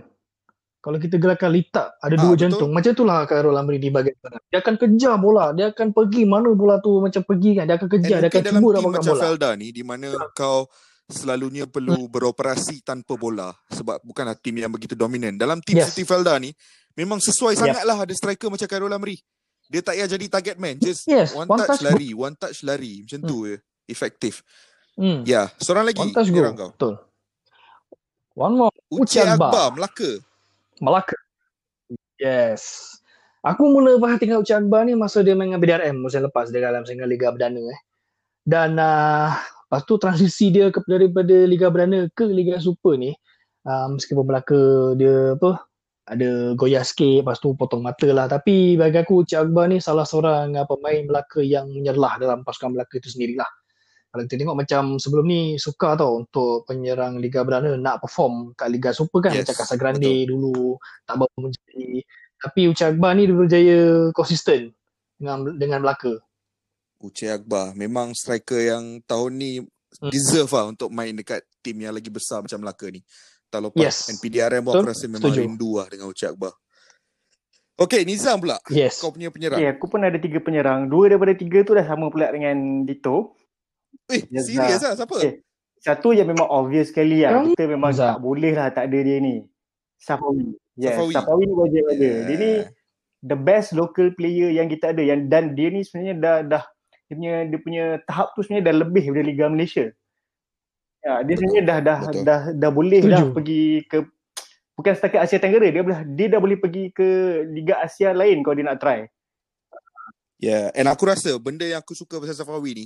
kalau kita gelarkan Litak ada ha, dua betul. jantung, macam itulah Khairul Amri di bahagian tengah. Dia akan kejar bola, dia akan pergi mana bola tu macam pergi kan, dia akan kejar, and dia akan cuba nak makan bola. Macam Felda ni di mana ha. kau selalunya perlu beroperasi tanpa bola sebab bukanlah tim yang begitu dominan. Dalam tim yes. Siti Felda ni memang sesuai yes. sangatlah ada striker macam Khairul Amri. Dia tak payah jadi target man, just yes. one, one touch, touch lari, one touch lari macam hmm. tu je, efektif. Hmm. Ya, yeah. seorang lagi orang kau. Betul. One more. Ucik Akbar. Akbar, Melaka. Melaka. Yes. Aku mula perhatikan Ucik Akbar ni masa dia main dengan P D R M musim lepas dia dalam single Liga Perdana eh. Dan uh, lepas tu transisi dia daripada Liga Perdana ke Liga Super ni uh, meskipun Melaka dia apa ada goyah sikit, lepas tu potong mata lah. Tapi bagi aku Ucik Akbar ni salah seorang pemain Melaka yang menyerlah dalam pasukan Melaka itu sendirilah. Kalau kita tengok macam sebelum ni sukar tau untuk penyerang Liga Perdana nak perform kat Liga Super kan, yes, macam Casagrande betul. Dulu tak baru menjadi, tapi Ucik Akbar ni dia berjaya konsisten dengan, dengan Melaka. Ucik Akbar memang striker yang tahun ni hmm. deserve lah untuk main dekat tim yang lagi besar macam Melaka ni. Tahun lepas yes. P D R M pun aku rasa memang Setuju. rindu lah dengan Ucik Akbar. Okay, Nizam pula, yes. kau punya penyerang. Ya, yeah, aku pun ada tiga penyerang. Dua daripada tiga tu dah sama pula dengan Dito. Eh, serius lah. Siapa? Eh, satu yang memang obvious sekali lah. Kita memang Zah. tak boleh lah tak ada dia ni. Safawi. Yes, Safawi. Safawi ni wajib yeah. ada. Dia ni the best local player yang kita ada. Yang, dan dia ni sebenarnya dah, dah dia, punya, dia punya tahap tu sebenarnya dah lebih daripada Liga Malaysia. Ya, dia betul, sebenarnya dah dah, dah dah dah boleh Tujuh. dah pergi ke bukan setakat Asia Tenggara, dia dah dia dah boleh pergi ke Liga Asia lain kalau dia nak try. Ya, yeah. and aku rasa benda yang aku suka pasal Safawi ni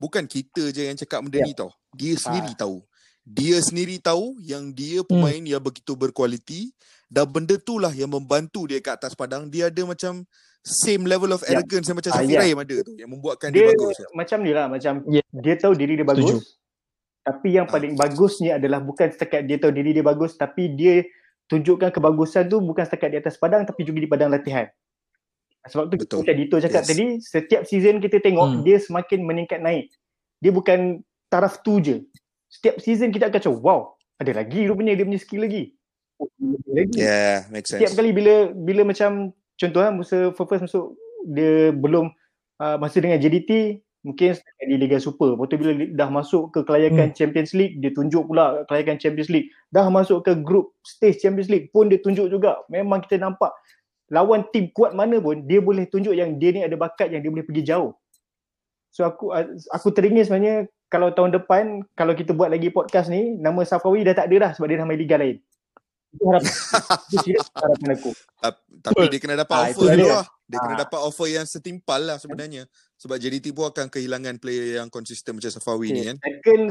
bukan kita je yang cakap benda yeah. ni tau. Dia sendiri ha. tahu. Dia sendiri tahu yang dia pemain hmm. yang begitu berkualiti, dan benda tu lah yang membantu dia kat atas padang. Dia ada macam same level of arrogance yeah. yang macam ah, Safirai yeah. ada tu, yang membuatkan dia, dia bagus. Macam ni lah, macam yeah. dia tahu diri dia bagus. Setuju. Tapi yang paling ha. bagusnya adalah bukan setakat dia tahu diri dia bagus, tapi dia tunjukkan kebagusan tu bukan setakat di atas padang, tapi juga di padang latihan. Sebab tu betul. Kita Dito cakap yes. tadi, setiap season kita tengok hmm. dia semakin meningkat naik. Dia bukan taraf tu je. Setiap season kita akan cakap, wow, ada lagi rupanya dia punya skill lagi. Oh, lagi. Yeah, make sense. Setiap kali bila bila macam contohlah masa first masuk dia belum uh, masa dengan J D T mungkin di Liga Super. Lepas tu bila dah masuk ke kelayakan hmm. Champions League, dia tunjuk pula kelayakan Champions League. Dah masuk ke group stage Champions League pun dia tunjuk juga. Memang kita nampak lawan tim kuat mana pun, dia boleh tunjuk yang dia ni ada bakat yang dia boleh pergi jauh. So aku aku teringin sebenarnya kalau tahun depan, kalau kita buat lagi podcast ni, nama Safawi dah tak ada dah sebab dia dah main liga lain. Itu harapan, itu serius harapan aku. Tapi dia kena dapat ha, offer dulu lah. Dia ha. kena dapat offer yang setimpal lah sebenarnya. Sebab J D T pun akan kehilangan player yang konsisten macam Safawi okay. ni kan. Second,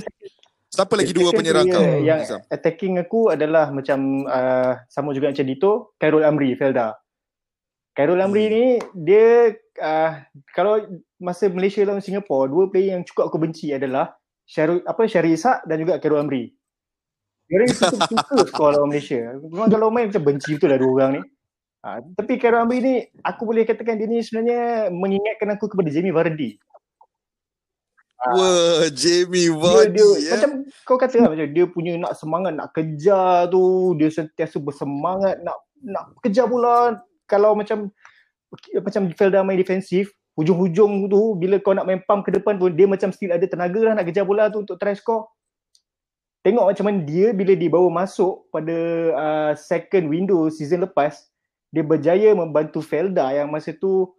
siapa lagi dua penyerang kau? Yang Nizam? Attacking aku adalah macam uh, sama juga macam Dito, Khairul Amri, Felda. Khairul Amri ni dia uh, kalau masa Malaysia lawan Singapura, dua player yang cukup aku benci adalah Shahrul apa Shahrul Saad dan juga Khairul Amri. Dia suka skor lawan Malaysia. Memang kalau main macam benci betul lah dua orang ni. Uh, tapi Khairul Amri ni aku boleh katakan dia ni sebenarnya mengingatkan aku kepada Jamie Vardy. Uh, Wah, Jamie Vardy. Dia, dia, yeah. Macam kau kata lah, macam dia punya nak semangat nak kejar tu, dia sentiasa bersemangat nak nak kejar bola. Kalau macam macam Felda main defensif, hujung-hujung tu bila kau nak main pump ke depan pun dia macam still ada tenaga lah nak kejar bola tu untuk try score. Tengok macam mana dia bila dibawa masuk pada uh, second window season lepas, dia berjaya membantu Felda yang masa tu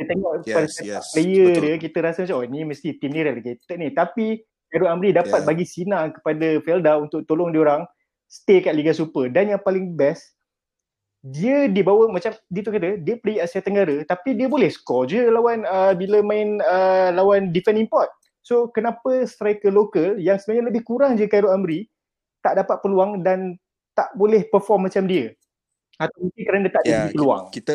kita tengok yes, pada yes, player betul. dia kita rasa macam oh ni mesti team ni relegated ni, tapi Khairul Amri dapat yeah. bagi sinar kepada Felda untuk tolong diorang stay kat Liga Super. Dan yang paling best, dia dibawa macam dia tu kata dia play Asia Tenggara tapi dia boleh score je lawan uh, bila main uh, lawan defend import. So kenapa striker lokal yang sebenarnya lebih kurang je Khairul Amri tak dapat peluang dan tak boleh perform macam dia? Atau mungkin kerana tak yeah, ada peluang. Kita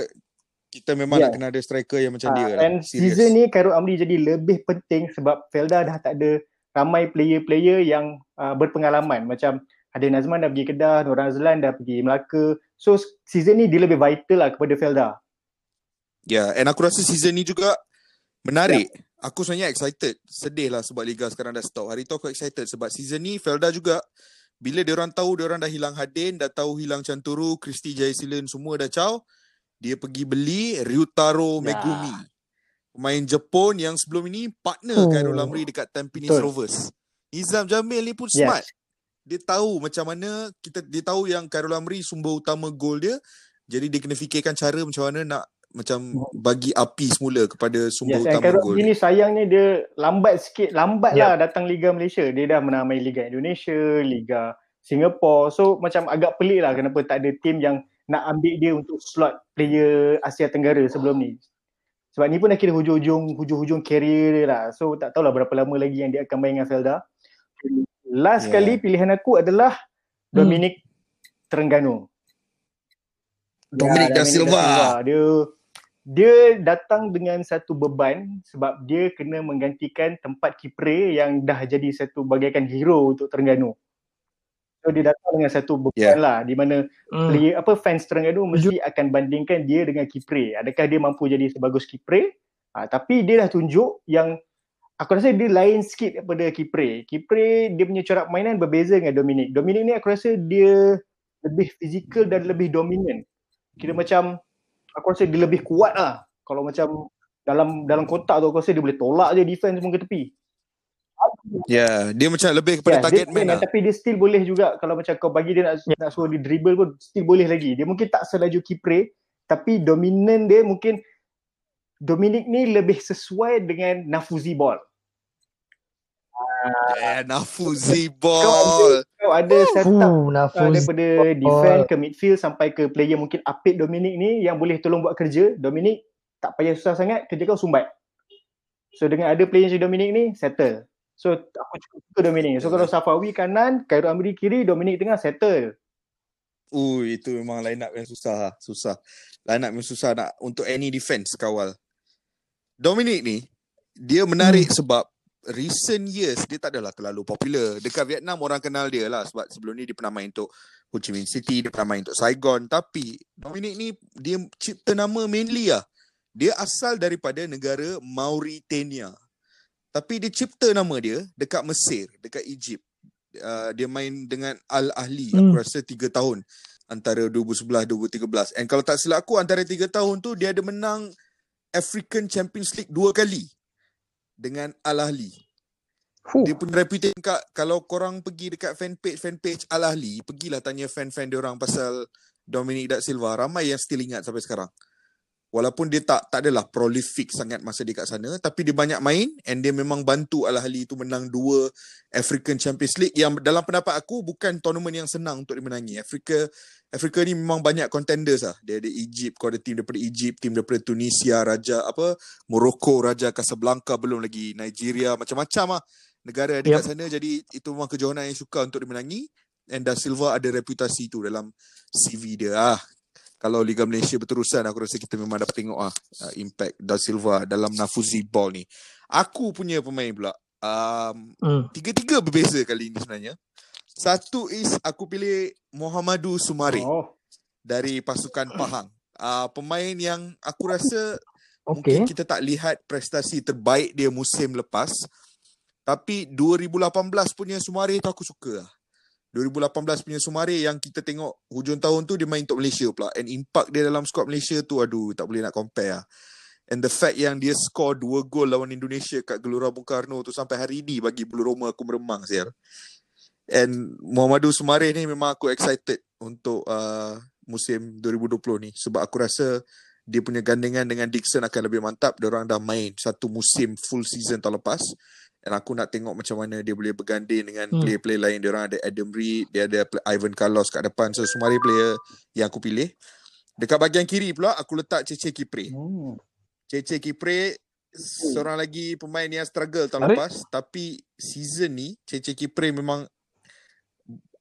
kita memang yeah. nak kena ada striker yang macam uh, dia. Dan season ni Khairul Amri jadi lebih penting sebab Felda dah tak ada ramai player-player yang uh, berpengalaman macam Hadin Azman dah pergi Kedah, Nur Azlan dah pergi Melaka. So season ni dia lebih vital lah kepada Felda. Ya, yeah, and aku rasa season ni juga menarik. Yeah. Aku sebenarnya excited. Sedih lah sebab Liga sekarang dah stop. Hari tu aku excited sebab season ni Felda juga bila diorang tahu diorang dah hilang Hadin, dah tahu hilang Chanturu, Kristi Jaisilen semua dah caw, dia pergi beli Ryutaro yeah. Megumi. Pemain Jepun yang sebelum ini partner oh. Khairul Amri dekat Tampines Betul. Rovers. Nizam Jamil ni pun yes. smart. Dia tahu macam mana kita dia tahu yang Khairul Amri sumber utama gol dia, jadi dia kena fikirkan cara macam mana nak macam bagi api semula kepada sumber yes, utama gol. Ini sayangnya dia lambat sikit, lambatlah yeah. datang Liga Malaysia. Dia dah pernah main Liga Indonesia, Liga Singapore. So macam agak pelik lah kenapa tak ada team yang nak ambil dia untuk slot player Asia Tenggara sebelum ni. Sebab ni pun dah kira hujung-hujung hujung-hujung career dia lah. So tak tahulah berapa lama lagi yang dia akan main dengan Felda. Last yeah. kali pilihan aku adalah Dominic hmm. Terengganu. Dominic Da Silva. Dia dia datang dengan satu beban sebab dia kena menggantikan tempat Kipre yang dah jadi satu bagaikan hero untuk Terengganu. So dia datang dengan satu beban yeah. lah di mana mm. player, apa fans Terengganu mesti akan bandingkan dia dengan Kipre. Adakah dia mampu jadi sebagus Kipre? Ha, tapi dia dah tunjuk yang aku rasa dia lain sikit daripada Kipre. Kipre dia punya corak mainan berbeza dengan Dominic. Dominic ni aku rasa dia lebih fizikal dan lebih dominan. Kira macam aku rasa dia lebih kuat lah. Kalau macam dalam dalam kotak tu aku rasa dia boleh tolak je defense semua ke tepi. Yeah, dia macam lebih kepada yeah, target man lah. Tapi dia still boleh juga kalau macam kau bagi dia nak, yeah. nak suruh dia dribble pun still boleh lagi. Dia mungkin tak selaju Kipre tapi dominan dia mungkin Dominic ni lebih sesuai dengan Nafuzi ball. Yeah, Nafuzi ball. Kau ada setup uh, daripada defense ke midfield sampai ke player mungkin apit Dominic ni yang boleh tolong buat kerja. Dominic tak payah susah sangat, kerja kau sumbat. So dengan ada player macam Dominic ni, settle. So aku cukup suka Dominic. So kalau Safawi kanan, Khairul Amri kiri, Dominic tengah, settle. Ui, itu memang line up yang susah. Susah. Line up yang susah nak untuk any defense kawal. Dominic ni, dia menarik hmm. sebab recent years dia tak adalah terlalu popular. Dekat Vietnam orang kenal dia lah sebab sebelum ni dia pernah main untuk Ho Chi Minh City, dia pernah main untuk Saigon. Tapi Dominic ni dia cipta nama mainly lah. Dia asal daripada negara Mauritania. Tapi dia cipta nama dia dekat Mesir, dekat Egypt. Uh, dia main dengan Al-Ahli hmm. aku rasa tiga tahun antara dua ribu sebelas dua ribu tiga belas. And kalau tak silap aku antara tiga tahun tu dia ada menang African Champions League dua kali dengan Al-Ahli. Huh. Dia punya reputation kat, kalau korang pergi dekat fanpage fanpage Al-Ahli, pergilah tanya fan-fan dia orang pasal Dominic Da Silva. Ramai yang still ingat sampai sekarang. Walaupun dia tak tak adalah prolific sangat masa dia kat sana, tapi dia banyak main and dia memang bantu Al-Ahli itu menang dua African Champions League yang dalam pendapat aku bukan tournament yang senang untuk dimenangi. Afrika Afrika ni memang banyak contenders lah. Dia ada Egypt, kau ada tim daripada Egypt, tim daripada Tunisia, Raja apa, Morocco, Raja Casablanca, belum lagi Nigeria, macam-macam lah negara ada yep. kat sana. Jadi itu memang kejohanan yang suka untuk dimenangi and Da Silva ada reputasi tu dalam C V dia ah. Kalau Liga Malaysia berterusan, aku rasa kita memang dapat tengok lah uh, impact Da Silva dalam Nafuzi ball ni. Aku punya pemain pula, um, mm. tiga-tiga berbeza kali ini sebenarnya. Satu is aku pilih Mohamadou Sumareh oh. dari pasukan Pahang. Uh, pemain yang aku rasa okay. mungkin kita tak lihat prestasi terbaik dia musim lepas. Tapi dua ribu lapan belas punya Sumareh tu aku suka lah. dua ribu lapan belas punya Sumareh yang kita tengok hujung tahun tu dia main untuk Malaysia pula. And impact dia dalam skuad Malaysia tu aduh tak boleh nak compare lah. And the fact yang dia score dua gol lawan Indonesia kat Gelora Bung Karno tu sampai hari ni bagi bulu roma aku meremang sial. And Mohamadou Sumareh ni memang aku excited untuk uh, musim dua ribu dua puluh ni. Sebab aku rasa dia punya gandengan dengan Dixon akan lebih mantap. Diorang dah main satu musim full season tahun lepas. Dan aku nak tengok macam mana dia boleh berganding dengan hmm. player-player lain. Dia orang ada Adam Reed, dia ada Ivan Carlos kat depan. So, Sumareh player yang aku pilih. Dekat bahagian kiri pula, aku letak Cheche Kipre. Hmm. Cheche Kipre, seorang lagi pemain yang struggle tahun Arik? lepas. Tapi season ni, Cheche Kipre memang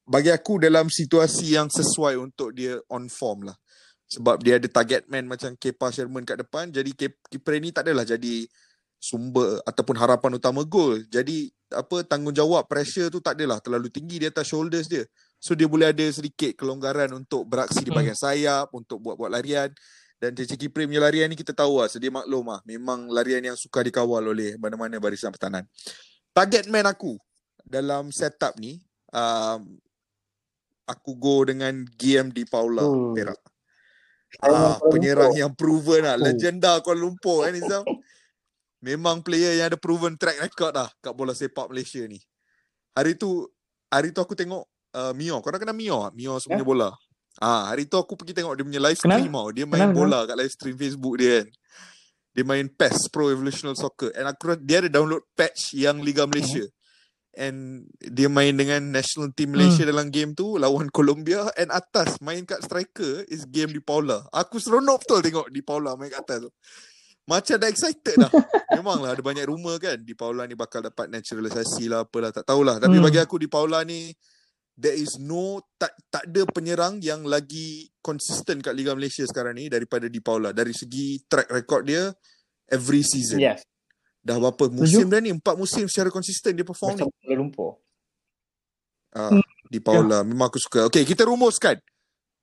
bagi aku dalam situasi yang sesuai untuk dia on form lah. Sebab dia ada target man macam Kepa Sherman kat depan. Jadi Kipre ni tak adalah jadi sumber ataupun harapan utama gol. Jadi apa tanggungjawab pressure tu tak adalah terlalu tinggi di atas shoulders dia. So dia boleh ada sedikit kelonggaran untuk beraksi di bahagian sayap, untuk buat-buat larian. Dan Cheche Kipre punya larian ni kita tahu lah, sedia maklum lah. Memang larian yang suka dikawal oleh mana-mana barisan pertahanan. Target man aku dalam setup ni, um, aku go dengan G M de Paula oh. Perak. Ah, penyerang yang proven lah. Legenda Kuala Lumpur kan eh, Nizam. Memang player yang ada proven track record lah kat bola sepak Malaysia ni. Hari tu, hari tu aku tengok uh, Mio. Korang kenal Mio? Mio sebenarnya yeah. bola. Ah, ha, hari tu aku pergi tengok dia punya live stream tau. Dia main kenal, bola kenal. kat live stream Facebook dia kan. Dia main P E S, Pro Evolutional Soccer. And aku, dia ada download patch yang Liga Malaysia. and dia main dengan national team Malaysia hmm. dalam game tu lawan Colombia, and atas main kat striker is G M de Paula. Aku seronok betul tengok de Paula main kat atas tu. Macam dah excited dah. Memanglah ada banyak rumor kan, de Paula ni bakal dapat naturalisasi lah apalah, tak tahulah. Tapi hmm. bagi aku de Paula ni there is no, tak tak ada penyerang yang lagi konsisten kat Liga Malaysia sekarang ni daripada de Paula dari segi track record dia every season. Yes. Dah berapa musim dah ni? Empat musim secara konsisten dia perform macam ni. Macam Kuala Lumpur. Ah, hmm. de Paula. Yeah. Memang aku suka. Okay, kita rumuskan.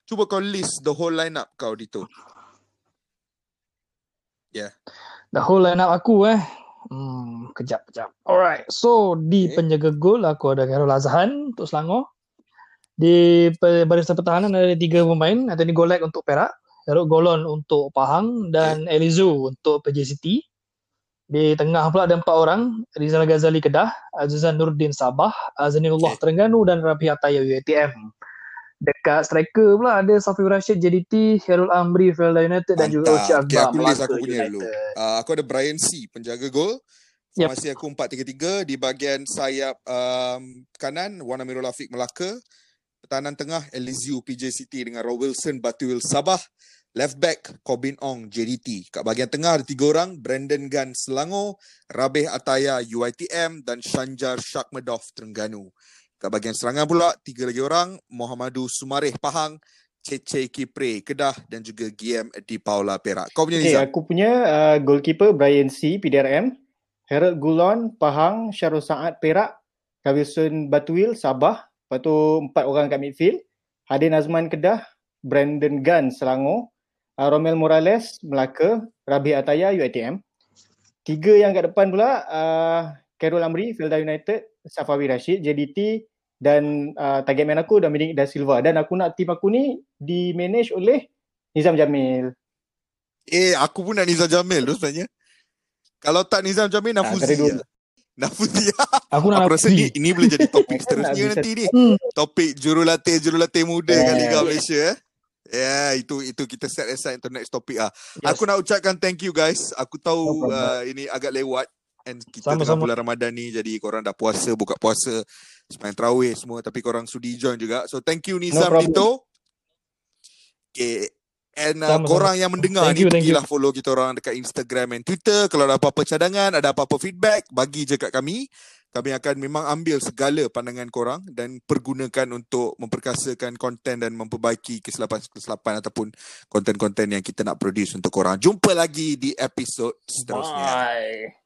Cuba kau list the whole line up kau, Dito. Yeah. The whole line up aku eh. Hmm, kejap, kejap. Alright. So, di okay. penjaga gol aku ada Khairul Azhan untuk Selangor. Di baris pertahanan ada tiga pemain. Anthony Golec untuk Perak, Hero Gulon untuk Pahang dan okay. Elizeu untuk P J City. Di tengah pula ada empat orang, Rizal Ghazali Kedah, Azizan Rubi Sabah, Azaniullah okay. Terengganu dan Rabih Ataya U I T M. Dekat striker pula ada Safawi Rasid J D T, Khairul Amri Felda United dan juga Ucik Akbar. Okay, aku list aku punya dulu. Uh, aku ada Brian C, penjaga gol. Formasi yep. aku empat tiga tiga. Di bahagian sayap um, kanan, Wan Amirul Afiq Melaka. Pertahanan tengah, Elizeu P J City dengan Rawilson Batuil Sabah. Left back, Corbin Ong, J D T. Kat bahagian tengah ada tiga orang, Brendan Gan, Selangor, Rabih Ataya, U I T M dan Sanjar Shakhmedov, Terengganu. Kat bahagian serangan pula, tiga lagi orang, Mohamadou Sumareh, Pahang, Cheche Kipre, Kedah dan juga G M de Paula, Perak. Kau punya, okay, Nizam? Aku punya uh, goalkeeper, Brian C, P D R M, Hero Gulon, Pahang, Shahrul Saad, Perak, Rawilson Batuil, Sabah. Lepas tu, empat orang kat midfield, Hadin Azman, Kedah, Brendan Gan, Selangor, Uh, Romel Morales, Melaka, Rabih Ataya, U I T M. Tiga yang kat depan pula, uh, Khairul Amri, Felda United, Safawi Rasid, J D T dan uh, target man aku, Dominic Da Silva. Dan aku nak tim aku ni dimanage oleh Nizam Jamil. Eh, aku pun nak Nizam Jamil tu sebenarnya. Kalau tak Nizam Jamil, Nafuzi. Ha, Nafuzi. Aku, nak aku rasa ni, ini boleh jadi topik seterusnya nanti ni. Hmm. Topik jurulatih-jurulatih muda yeah. kan Liga Malaysia eh. Ya, yeah, itu itu kita set aside untuk next topic ah. Yes. Aku nak ucapkan thank you guys. Aku tahu uh, ini agak lewat and kita tengah bulan Ramadan ni, jadi korang dah puasa, buka puasa, sembahyang tarawih semua, tapi korang sudi join juga. So thank you Nizam, no Dito. Okay. And uh, korang yang mendengar thank ni, pergilah follow kita orang dekat Instagram and Twitter. Kalau ada apa-apa cadangan, ada apa-apa feedback, bagi je kat kami. Kami akan memang ambil segala pandangan korang dan pergunakan untuk memperkasakan konten dan memperbaiki kesilapan-kesilapan ataupun konten-konten yang kita nak produce untuk korang. Jumpa lagi di episod seterusnya. Bye.